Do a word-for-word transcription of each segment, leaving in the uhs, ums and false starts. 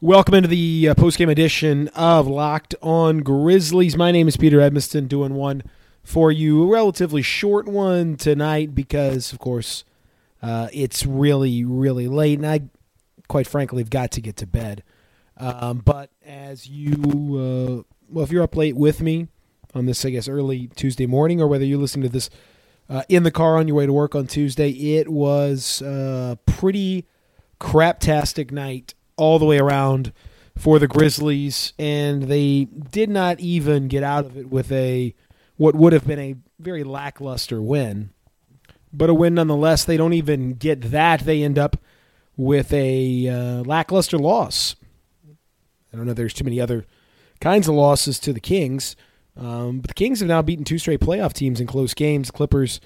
Welcome into the uh, postgame edition of Locked on Grizzlies. My name is Peter Edmiston, doing one for you. A relatively short one tonight because, of course, uh, it's really, really late. And I, quite frankly, have got to get to bed. Um, but as you, uh, well, if you're up late with me on this, I guess, early Tuesday morning, or whether you're listening to this uh, in the car on your way to work on Tuesday, it was a pretty craptastic night all the way around for the Grizzlies, and they did not even get out of it with a what would have been a very lackluster win, but a win nonetheless. They don't even get that. They end up with a uh, lackluster loss. I don't know if there's too many other kinds of losses to the Kings, um, but the Kings have now beaten two straight playoff teams in close games, the Clippers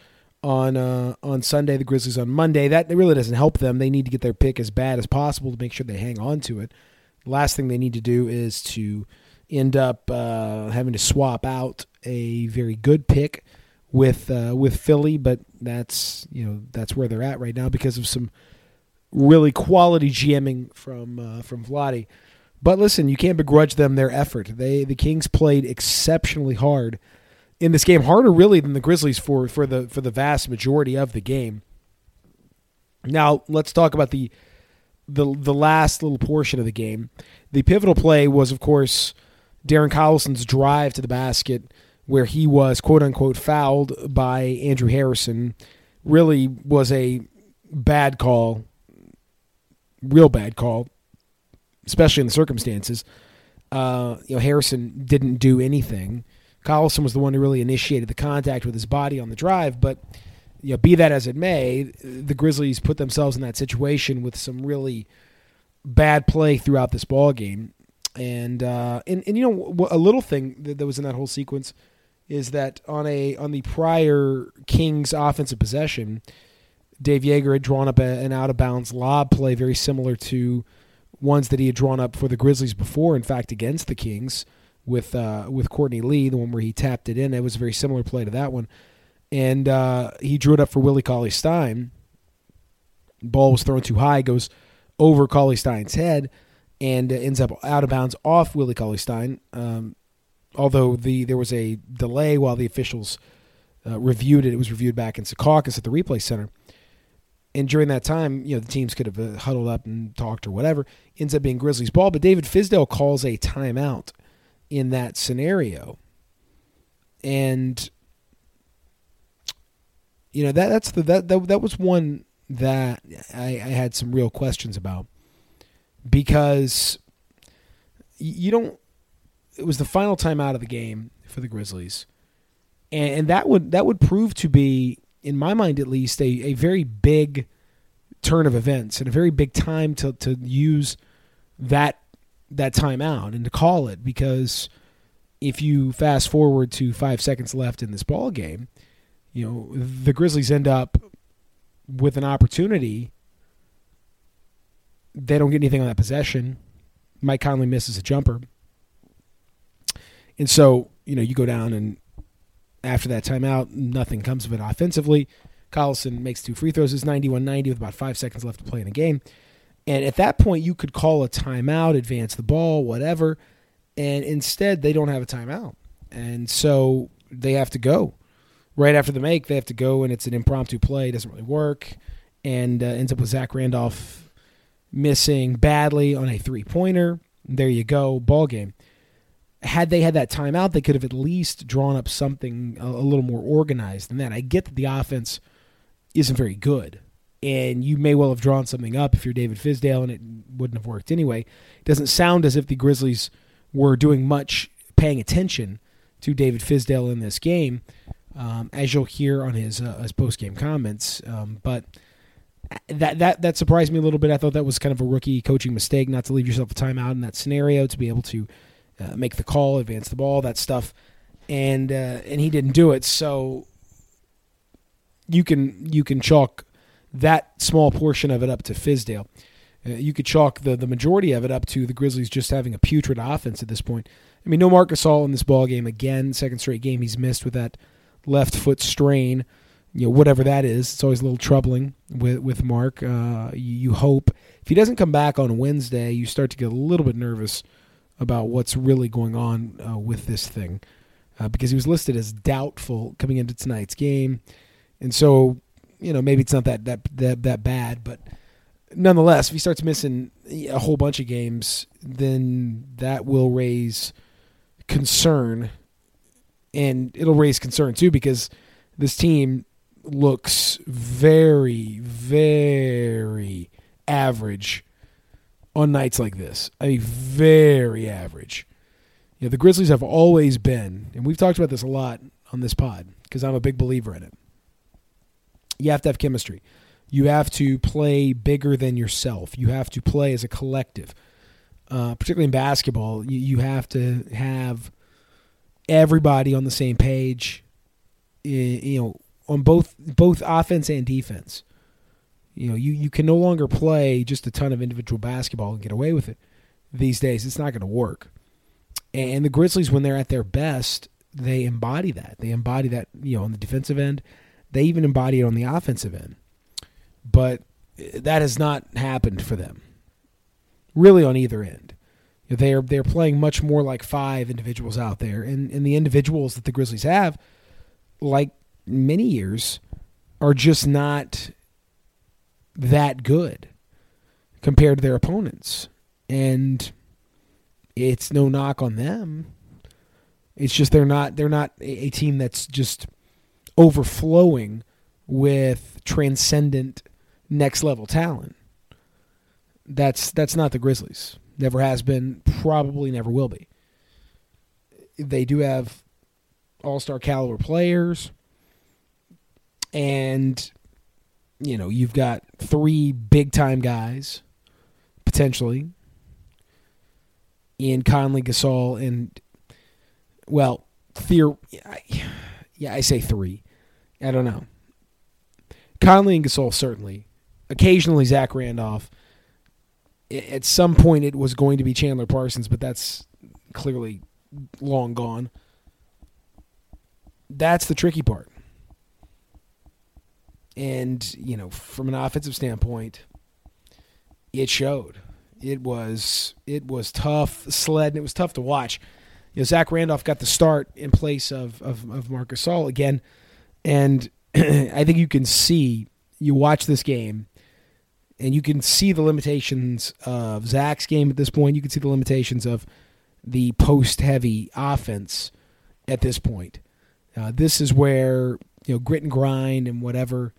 on uh, on Sunday, the Grizzlies on Monday. That really doesn't help them. They need to get their pick as bad as possible to make sure they hang on to it. The last thing they need to do is to end up uh, having to swap out a very good pick with uh, with Philly, but that's you know that's where they're at right now because of some really quality GMing from uh, from Vlade. But listen, you can't begrudge them their effort. They the Kings played exceptionally hard in this game, harder really than the Grizzlies for for the for the vast majority of the game. Now let's talk about the the the last little portion of the game. The pivotal play was, of course, Darren Collison's drive to the basket, where he was quote unquote fouled by Andrew Harrison. Really was a bad call, real bad call, especially in the circumstances. Uh, you know, Harrison didn't do anything. Collison was the one who really initiated the contact with his body on the drive, but you know, be that as it may, the Grizzlies put themselves in that situation with some really bad play throughout this ball game. And uh, and and you know, a little thing that was in that whole sequence is that on a on the prior Kings offensive possession, Dave Yeager had drawn up a, an out of bounds lob play very similar to ones that he had drawn up for the Grizzlies before. In fact, against the Kings, with uh, with Courtney Lee, the one where he tapped it in. It was a very similar play to that one. And uh, he drew it up for Willie Cauley-Stein. Ball was thrown too high, goes over Cauley-Stein's head, and uh, ends up out of bounds off Willie Cauley-Stein, um, although the there was a delay while the officials uh, reviewed it. It was reviewed back in Secaucus at the replay center. And during that time, you know, the teams could have uh, huddled up and talked or whatever. Ends up being Grizzlies' ball, but David Fizdale calls a timeout in that scenario. And you know that that's the that that, that was one that I, I had some real questions about, because you don't it was the final timeout of the game for the Grizzlies, and, and that would that would prove to be, in my mind at least, a, a very big turn of events and a very big time to to use that that timeout and to call it, because if you fast forward to five seconds left in this ball game, you know, the Grizzlies end up with an opportunity. They don't get anything on that possession. Mike Conley misses a jumper. And so, you know, you go down, and after that timeout, nothing comes of it offensively. Collison makes two free throws. It's ninety-one ninety with about five seconds left to play in a game. And at that point, you could call a timeout, advance the ball, whatever, and instead they don't have a timeout. And so they have to go. Right after the make, they have to go, and it's an impromptu play. It doesn't really work, and uh, ends up with Zach Randolph missing badly on a three-pointer. There you go, ball game. Had they had that timeout, they could have at least drawn up something a, a little more organized than that. I get that the offense isn't very good, and you may well have drawn something up if you're David Fizdale, and it wouldn't have worked anyway. It doesn't sound as if the Grizzlies were doing much paying attention to David Fizdale in this game, um, as you'll hear on his uh, his post-game comments. Um, but that, that that surprised me a little bit. I thought that was kind of a rookie coaching mistake, not to leave yourself a timeout in that scenario, to be able to uh, make the call, advance the ball, that stuff, and uh, and he didn't do it. So you can you can chalk that small portion of it up to Fizdale. Uh, you could chalk the, the majority of it up to the Grizzlies just having a putrid offense at this point. I mean, no Marc Gasol in this ballgame again. Second straight game he's missed with that left foot strain, you know, whatever that is. It's always a little troubling with with Marc. Uh, you hope if he doesn't come back on Wednesday, you start to get a little bit nervous about what's really going on uh, with this thing, uh, because he was listed as doubtful coming into tonight's game, and so you know maybe it's not that that that, that bad, but nonetheless, if he starts missing a whole bunch of games, then that will raise concern, and it'll raise concern too because this team looks very, very average on nights like this. I mean, very average. You know, the Grizzlies have always been, and we've talked about this a lot on this pod because I'm a big believer in it. You have to have chemistry. You have to play bigger than yourself. You have to play as a collective. Uh, particularly in basketball, you, you have to have everybody on the same page, you know, on both both offense and defense. You know, you, you can no longer play just a ton of individual basketball and get away with it these days. It's not going to work. And the Grizzlies, when they're at their best, they embody that. They embody that, you know, on the defensive end. They even embody it on the offensive end. But that has not happened for them, really, on either end. You know, they're they're playing much more like five individuals out there. And, and the individuals that the Grizzlies have, like many years, are just not that good compared to their opponents. And it's no knock on them. It's just they're not they're not a team that's just overflowing with transcendent next level talent. That's that's not the Grizzlies. Never has been, probably never will be. They do have all-star caliber players, and you know, you've got three big-time guys, potentially, in Conley, Gasol, and, well, theor- yeah, I say three. I don't know. Conley and Gasol, certainly. Occasionally, Zach Randolph. At some point, it was going to be Chandler Parsons, but that's clearly long gone. That's the tricky part. And, you know, from an offensive standpoint, it showed. It was it was tough sled, and it was tough to watch. You know, Zach Randolph got the start in place of, of, of Marc Gasol again, and I think you can see, you watch this game, and you can see the limitations of Zach's game at this point. You can see the limitations of the post-heavy offense at this point. Uh, this is where, you know, grit and grind and whatever,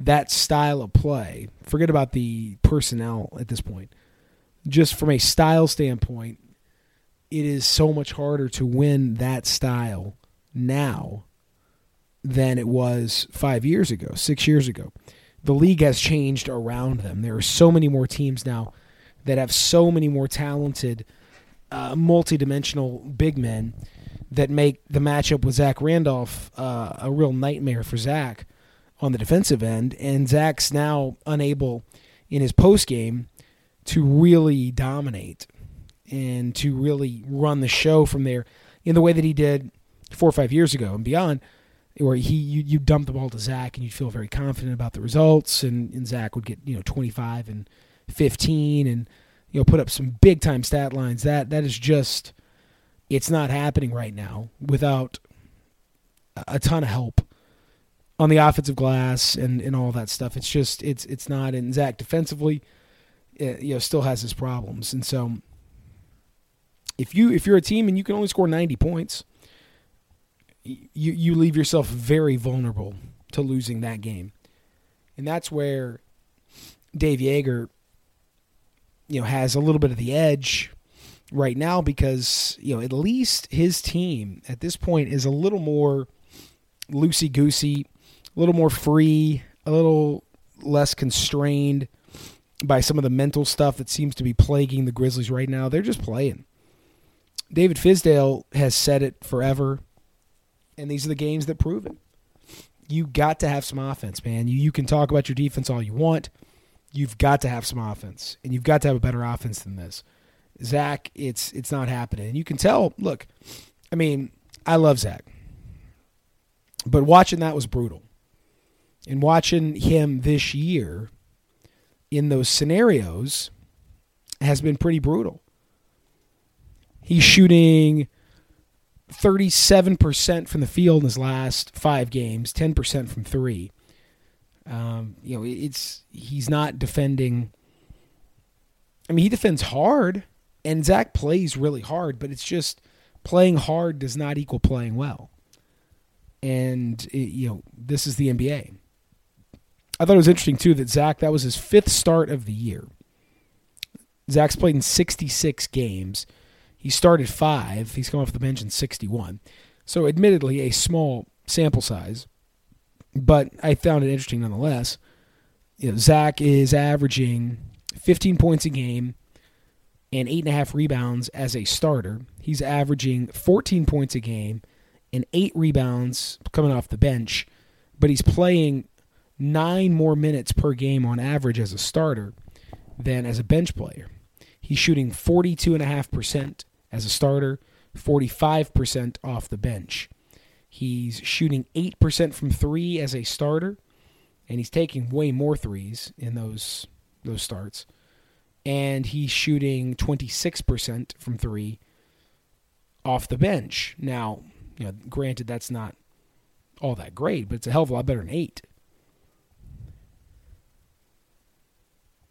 that style of play, forget about the personnel at this point. Just from a style standpoint, it is so much harder to win that style now than it was five years ago, six years ago. The league has changed around them. There are so many more teams now that have so many more talented, uh, multidimensional big men that make the matchup with Zach Randolph uh, a real nightmare for Zach on the defensive end. And Zach's now unable in his post game to really dominate and to really run the show from there in the way that he did four or five years ago and beyond, where he you, you dump the ball to Zach and you'd feel very confident about the results, and, and Zach would get, you know, twenty-five and fifteen and, you know, put up some big time stat lines. That that is just, it's not happening right now without a ton of help on the offensive glass and, and all that stuff. It's just, it's it's not, and Zach defensively, it, you know, still has his problems. And so if, you, if you're a team and you can only score ninety points, you, you leave yourself very vulnerable to losing that game. And that's where Dave Yeager, you know, has a little bit of the edge right now, because, you know, at least his team at this point is a little more loosey-goosey, a little more free, a little less constrained by some of the mental stuff that seems to be plaguing the Grizzlies right now. They're just playing. David Fizdale has said it forever, and these are the games that prove it. You got to have some offense, man. You, you can talk about your defense all you want. You've got to have some offense, and you've got to have a better offense than this. Zach, it's it's not happening. And you can tell, look, I mean, I love Zach. But watching that was brutal. And watching him this year in those scenarios has been pretty brutal. He's shooting thirty-seven percent from the field in his last five games, ten percent from three. Um, you know, it's he's not defending. I mean, he defends hard, and Zach plays really hard, but it's just playing hard does not equal playing well. And, it, you know, this is the N B A. I thought it was interesting, too, that Zach, that was his fifth start of the year. Zach's played in sixty-six games. He started five. He's come off the bench in sixty-one. So, admittedly, a small sample size. But I found it interesting nonetheless. You know, Zach is averaging fifteen points a game and eight and a half rebounds as a starter. He's averaging fourteen points a game and eight rebounds coming off the bench, but he's playing nine more minutes per game on average as a starter than as a bench player. He's shooting forty-two point five percent as a starter, forty-five percent off the bench. He's shooting eight percent from three as a starter, and he's taking way more threes in those those starts. And he's shooting twenty-six percent from three off the bench. Now, you know, granted, that's not all that great, but it's a hell of a lot better than eight.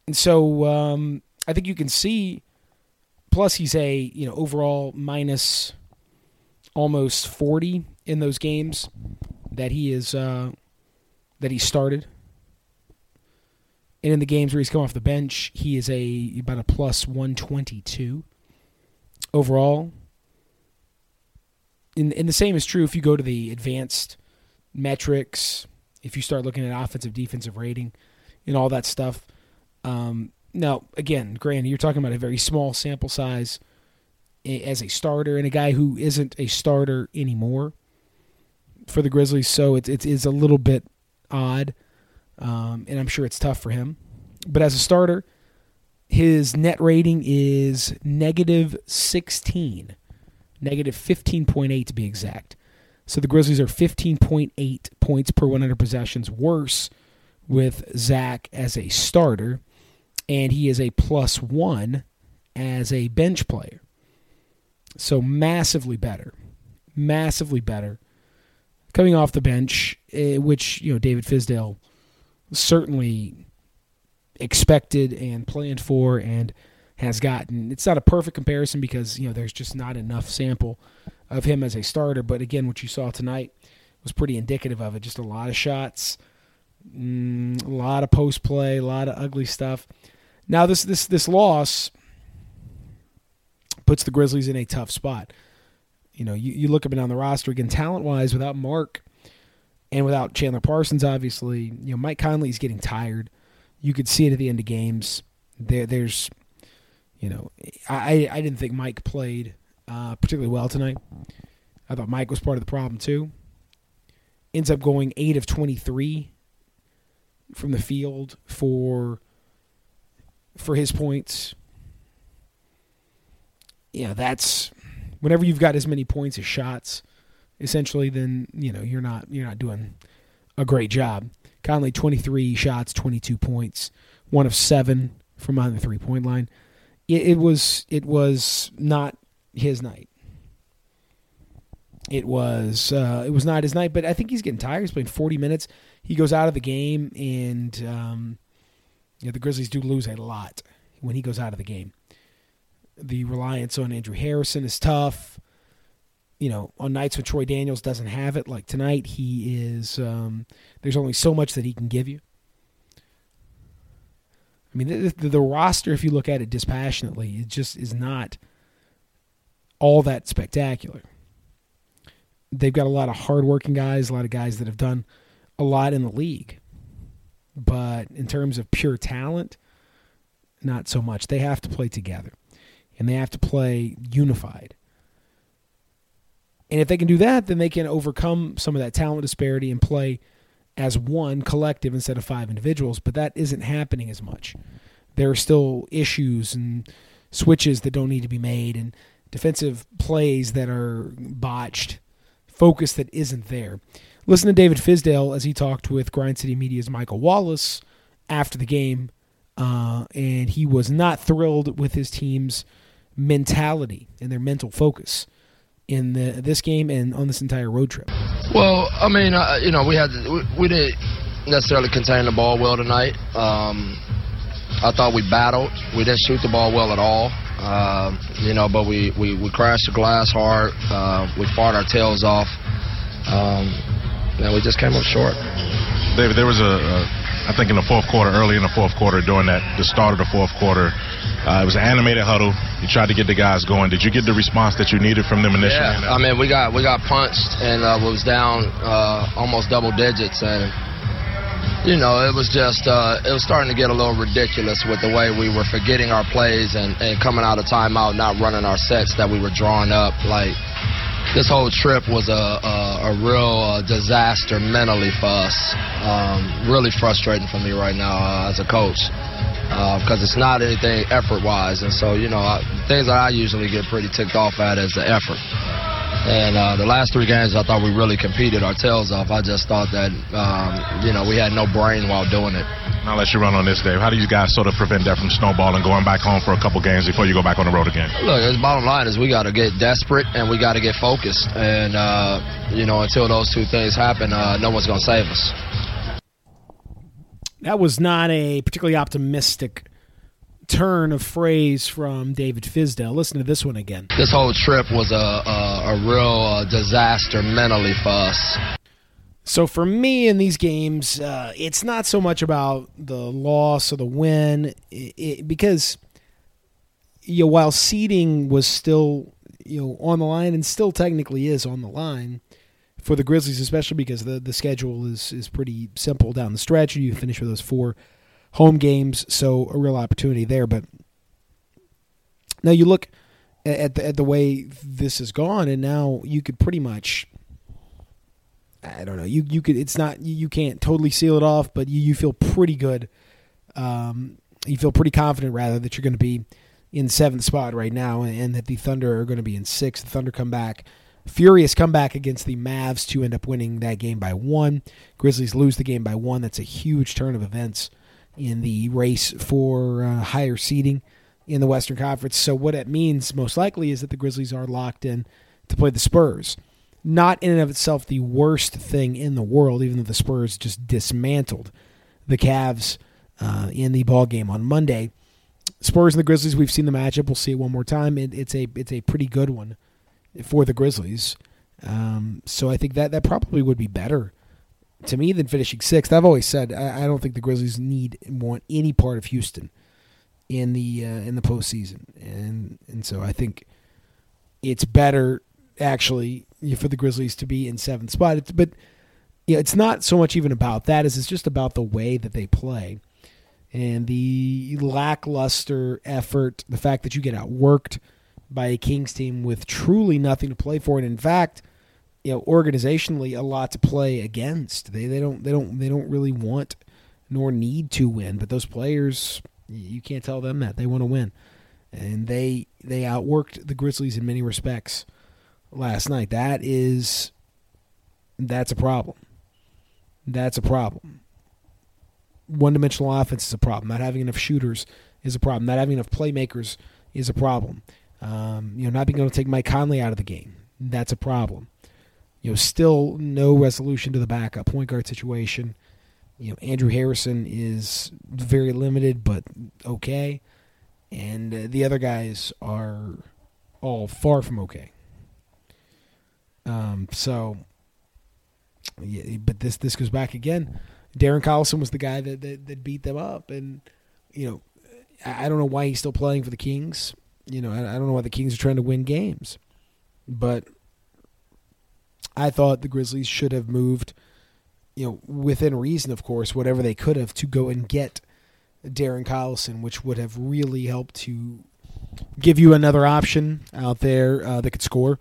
And so um, I think you can see, plus he's a, you know, overall minus almost forty in those games that he is uh, that he started. And in the games where he's come off the bench, he is a about a plus one twenty-two overall. And, and the same is true if you go to the advanced metrics, if you start looking at offensive, defensive rating, and all that stuff. Um, now, again, granted, you're talking about a very small sample size as a starter and a guy who isn't a starter anymore for the Grizzlies, so it, it is a little bit odd, um, and I'm sure it's tough for him. But as a starter, his net rating is negative sixteen. Negative fifteen point eight to be exact. So the Grizzlies are fifteen point eight points per one hundred possessions worse with Zach as a starter, and he is a plus one as a bench player. So massively better, massively better. Coming off the bench, which, you know, David Fizdale certainly expected and planned for and has gotten. It's not a perfect comparison because, you know, there's just not enough sample of him as a starter. But again, what you saw tonight was pretty indicative of it. Just a lot of shots, mm, a lot of post play, a lot of ugly stuff. Now this this this loss puts the Grizzlies in a tough spot. You know, you, you look up and down the roster again, talent-wise, without Marc and without Chandler Parsons, obviously, you know, Mike Conley is getting tired. You could see it at the end of games. There, there's, you know, I, I didn't think Mike played uh, particularly well tonight. I thought Mike was part of the problem too. Ends up going eight of twenty-three from the field for for his points. You know, that's. Whenever you've got as many points as shots, essentially, then, you know, you're not you're not doing a great job. Conley, twenty-three shots, twenty-two points, one of seven from behind the three-point line. It, it was it was not his night. It was uh, it was not his night, but I think he's getting tired. He's playing forty minutes. He goes out of the game, and um, you know, the Grizzlies do lose a lot when he goes out of the game. The reliance on Andrew Harrison is tough. You know, on nights when Troy Daniels doesn't have it, like tonight, he is, um, there's only so much that he can give you. I mean, the, the, the roster, if you look at it dispassionately, it just is not all that spectacular. They've got a lot of hardworking guys, a lot of guys that have done a lot in the league. But in terms of pure talent, not so much. They have to play together. And they have to play unified. And if they can do that, then they can overcome some of that talent disparity and play as one collective instead of five individuals. But that isn't happening as much. There are still issues and switches that don't need to be made and defensive plays that are botched, focus that isn't there. Listen to David Fizdale as he talked with Grind City Media's Michael Wallace after the game, uh, and he was not thrilled with his team's mentality and their mental focus in the, this game and on this entire road trip. Well, I mean, uh, you know, we had we, we didn't necessarily contain the ball well tonight. Um, I thought we battled. We didn't shoot the ball well at all. Uh, you know, but we, we, we crashed the glass hard. Uh, we fought our tails off. Um, and we just came up short. David, there was a, a, I think in the fourth quarter, early in the fourth quarter, during that, the start of the fourth quarter, uh, it was an animated huddle. You tried to get the guys going. Did you get the response that you needed from them initially? Yeah, I mean, we got we got punched and uh, was down uh, almost double digits, and you know, it was just, uh, it was starting to get a little ridiculous with the way we were forgetting our plays and, and coming out of timeout, not running our sets that we were drawing up. Like, this whole trip was a, a, a real uh, disaster mentally for us. Um, really frustrating for me right now uh, as a coach, because uh, it's not anything effort-wise. And so, you know, I, things that I usually get pretty ticked off at is the effort. And uh, the last three games, I thought we really competed our tails off. I just thought that, um, you know, we had no brain while doing it. Now let you run on this, Dave. How do you guys sort of prevent that from snowballing, going back home for a couple games before you go back on the road again? Look, the bottom line is we got to get desperate and we got to get focused. And, uh, you know, until those two things happen, uh, no one's going to save us. That was not a particularly optimistic turn of phrase from David Fizdale. Listen to this one again. This whole trip was a, a, a real uh, disaster mentally for us. So for me in these games, uh, it's not so much about the loss or the win, it, it, because you know, while seeding was still you know on the line and still technically is on the line for the Grizzlies, especially because the, the schedule is, is pretty simple down the stretch. You finish with those four home games, so a real opportunity there. But now you look at the, at the way this has gone, and now you could pretty much, I don't know, you you could it's not you can't totally seal it off, but you, you feel pretty good. Um, you feel pretty confident rather that you're going to be in seventh spot right now, and, and that the Thunder are going to be in sixth. The Thunder come back, furious comeback against the Mavs to end up winning that game by one. Grizzlies lose the game by one. That's a huge turn of events in the race for uh, higher seeding in the Western Conference. So what it means most likely is that the Grizzlies are locked in to play the Spurs. Not in and of itself the worst thing in the world, even though the Spurs just dismantled the Cavs uh, in the ballgame on Monday. Spurs and the Grizzlies, we've seen the matchup. We'll see it one more time. It, it's a it's a pretty good one for the Grizzlies. Um, so I think that, that probably would be better to me than finishing sixth. I've always said I, I don't think the Grizzlies need want any part of Houston in the uh, in the postseason, and and so I think it's better actually for the Grizzlies to be in seventh spot. It's, but yeah, you know, it's not so much even about that as it's just about the way that they play and the lackluster effort, the fact that you get outworked by a Kings team with truly nothing to play for, and in fact, you know, organizationally, a lot to play against. They they don't they don't they don't really want nor need to win. But those players, you can't tell them that they want to win, and they they outworked the Grizzlies in many respects last night. That is, that's a problem. That's a problem. One-dimensional offense is a problem. Not having enough shooters is a problem. Not having enough playmakers is a problem. Um, you know, not being able to take Mike Conley out of the game, that's a problem. You know, still no resolution to the backup point guard situation. You know, Andrew Harrison is very limited, but okay. And uh, the other guys are all far from okay. Um, so, yeah, but this this goes back again. Darren Collison was the guy that, that, that beat them up. And, you know, I don't know why he's still playing for the Kings. You know, I, I don't know why the Kings are trying to win games. But I thought the Grizzlies should have moved, you know, within reason, of course, whatever they could have to go and get Darren Collison, which would have really helped to give you another option out there uh, that could score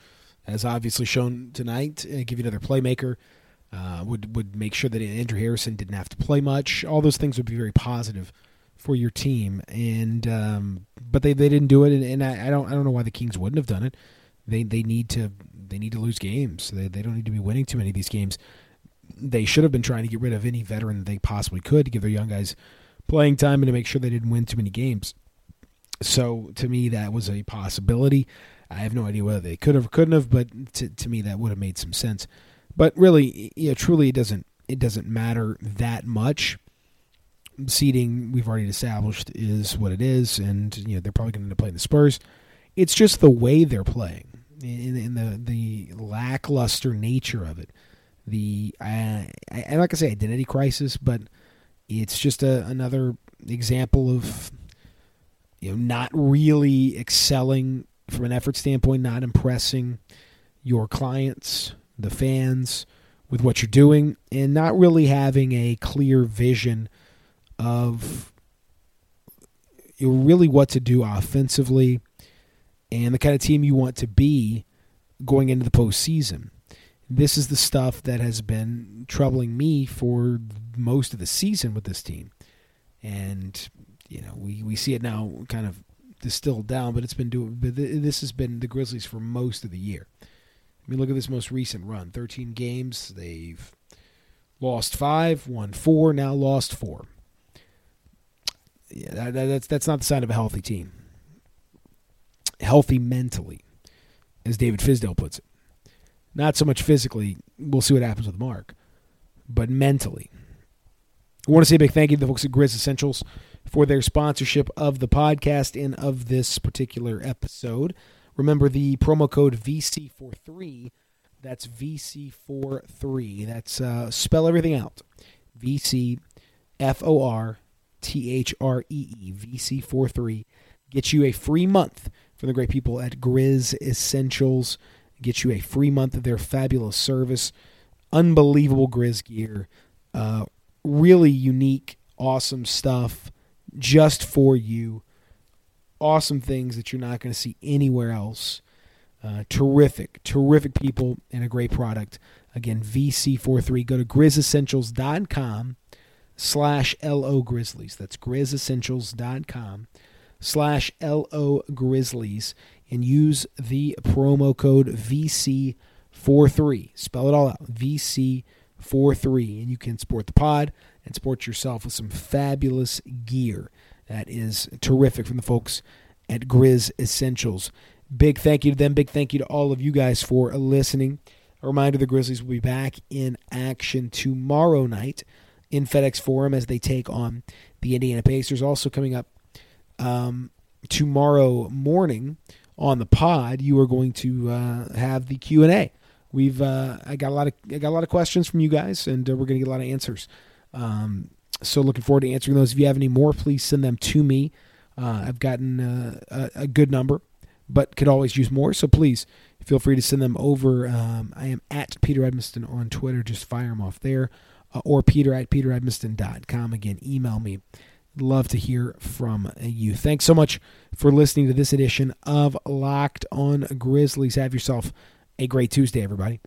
as obviously shown tonight, uh, give you another playmaker, uh, would, would make sure that Andrew Harrison didn't have to play much. All those things would be very positive for your team, and um, but they, they didn't do it, and, and I, I don't I don't know why the Kings wouldn't have done it. They they need to they need to lose games. They they don't need to be winning too many of these games. They should have been trying to get rid of any veteran that they possibly could to give their young guys playing time and to make sure they didn't win too many games. So to me, that was a possibility. I have no idea whether they could have or couldn't have, but to to me that would have made some sense. But really, yeah, truly, it doesn't it doesn't matter that much. Seeding, we've already established, is what it is, and you know they're probably going to play the Spurs. It's just the way they're playing, and, and the the lackluster nature of it. The uh, I, I'm not going to say identity crisis, but it's just a, another example of you know not really excelling from an effort standpoint, not impressing your clients, the fans, with what you're doing, and not really having a clear vision of really what to do offensively and the kind of team you want to be going into the postseason. This is the stuff that has been troubling me for most of the season with this team. And, you know, we, we see it now kind of distilled down, but it's been doing, but this has been the Grizzlies for most of the year. I mean, look at this most recent run, thirteen games. They've lost five, won four, now lost four. Yeah, that, that's that's not the sign of a healthy team. Healthy mentally, as David Fizdale puts it. Not so much physically. We'll see what happens with Mark, but mentally. I want to say a big thank you to the folks at Grizz Essentials for their sponsorship of the podcast and of this particular episode. Remember the promo code V C forty-three. That's V C forty-three. That's uh, spell everything out. V C F O R T H R E E, V C forty-three, gets you a free month from the great people at Grizz Essentials. Gets you a free month of their fabulous service. Unbelievable Grizz gear. Uh, really unique, awesome stuff just for you. Awesome things that you're not going to see anywhere else. Uh, terrific, terrific people and a great product. Again, V C forty-three. Go to grizz essentials dot com. slash L O Grizzlies. That's grizz essentials dot com slash L O Grizzlies and use the promo code V C forty-three. Spell it all out, V C forty-three, and you can support the pod and support yourself with some fabulous gear. That is terrific from the folks at Grizz Essentials. Big thank you to them. Big thank you to all of you guys for listening. A reminder, the Grizzlies will be back in action tomorrow night in FedEx Forum as they take on the Indiana Pacers. Also coming up um, tomorrow morning on the pod, you are going to uh, have the Q and A. We've uh, I got a lot of I got a lot of questions from you guys, and uh, we're going to get a lot of answers. Um, so looking forward to answering those. If you have any more, please send them to me. Uh, I've gotten uh, a, a good number, but could always use more. So please feel free to send them over. Um, I am at Peter Edmiston on Twitter. Just fire them off there. Or Peter at peter edmiston dot com. Again, email me. Love to hear from you. Thanks so much for listening to this edition of Locked on Grizzlies. Have yourself a great Tuesday, everybody.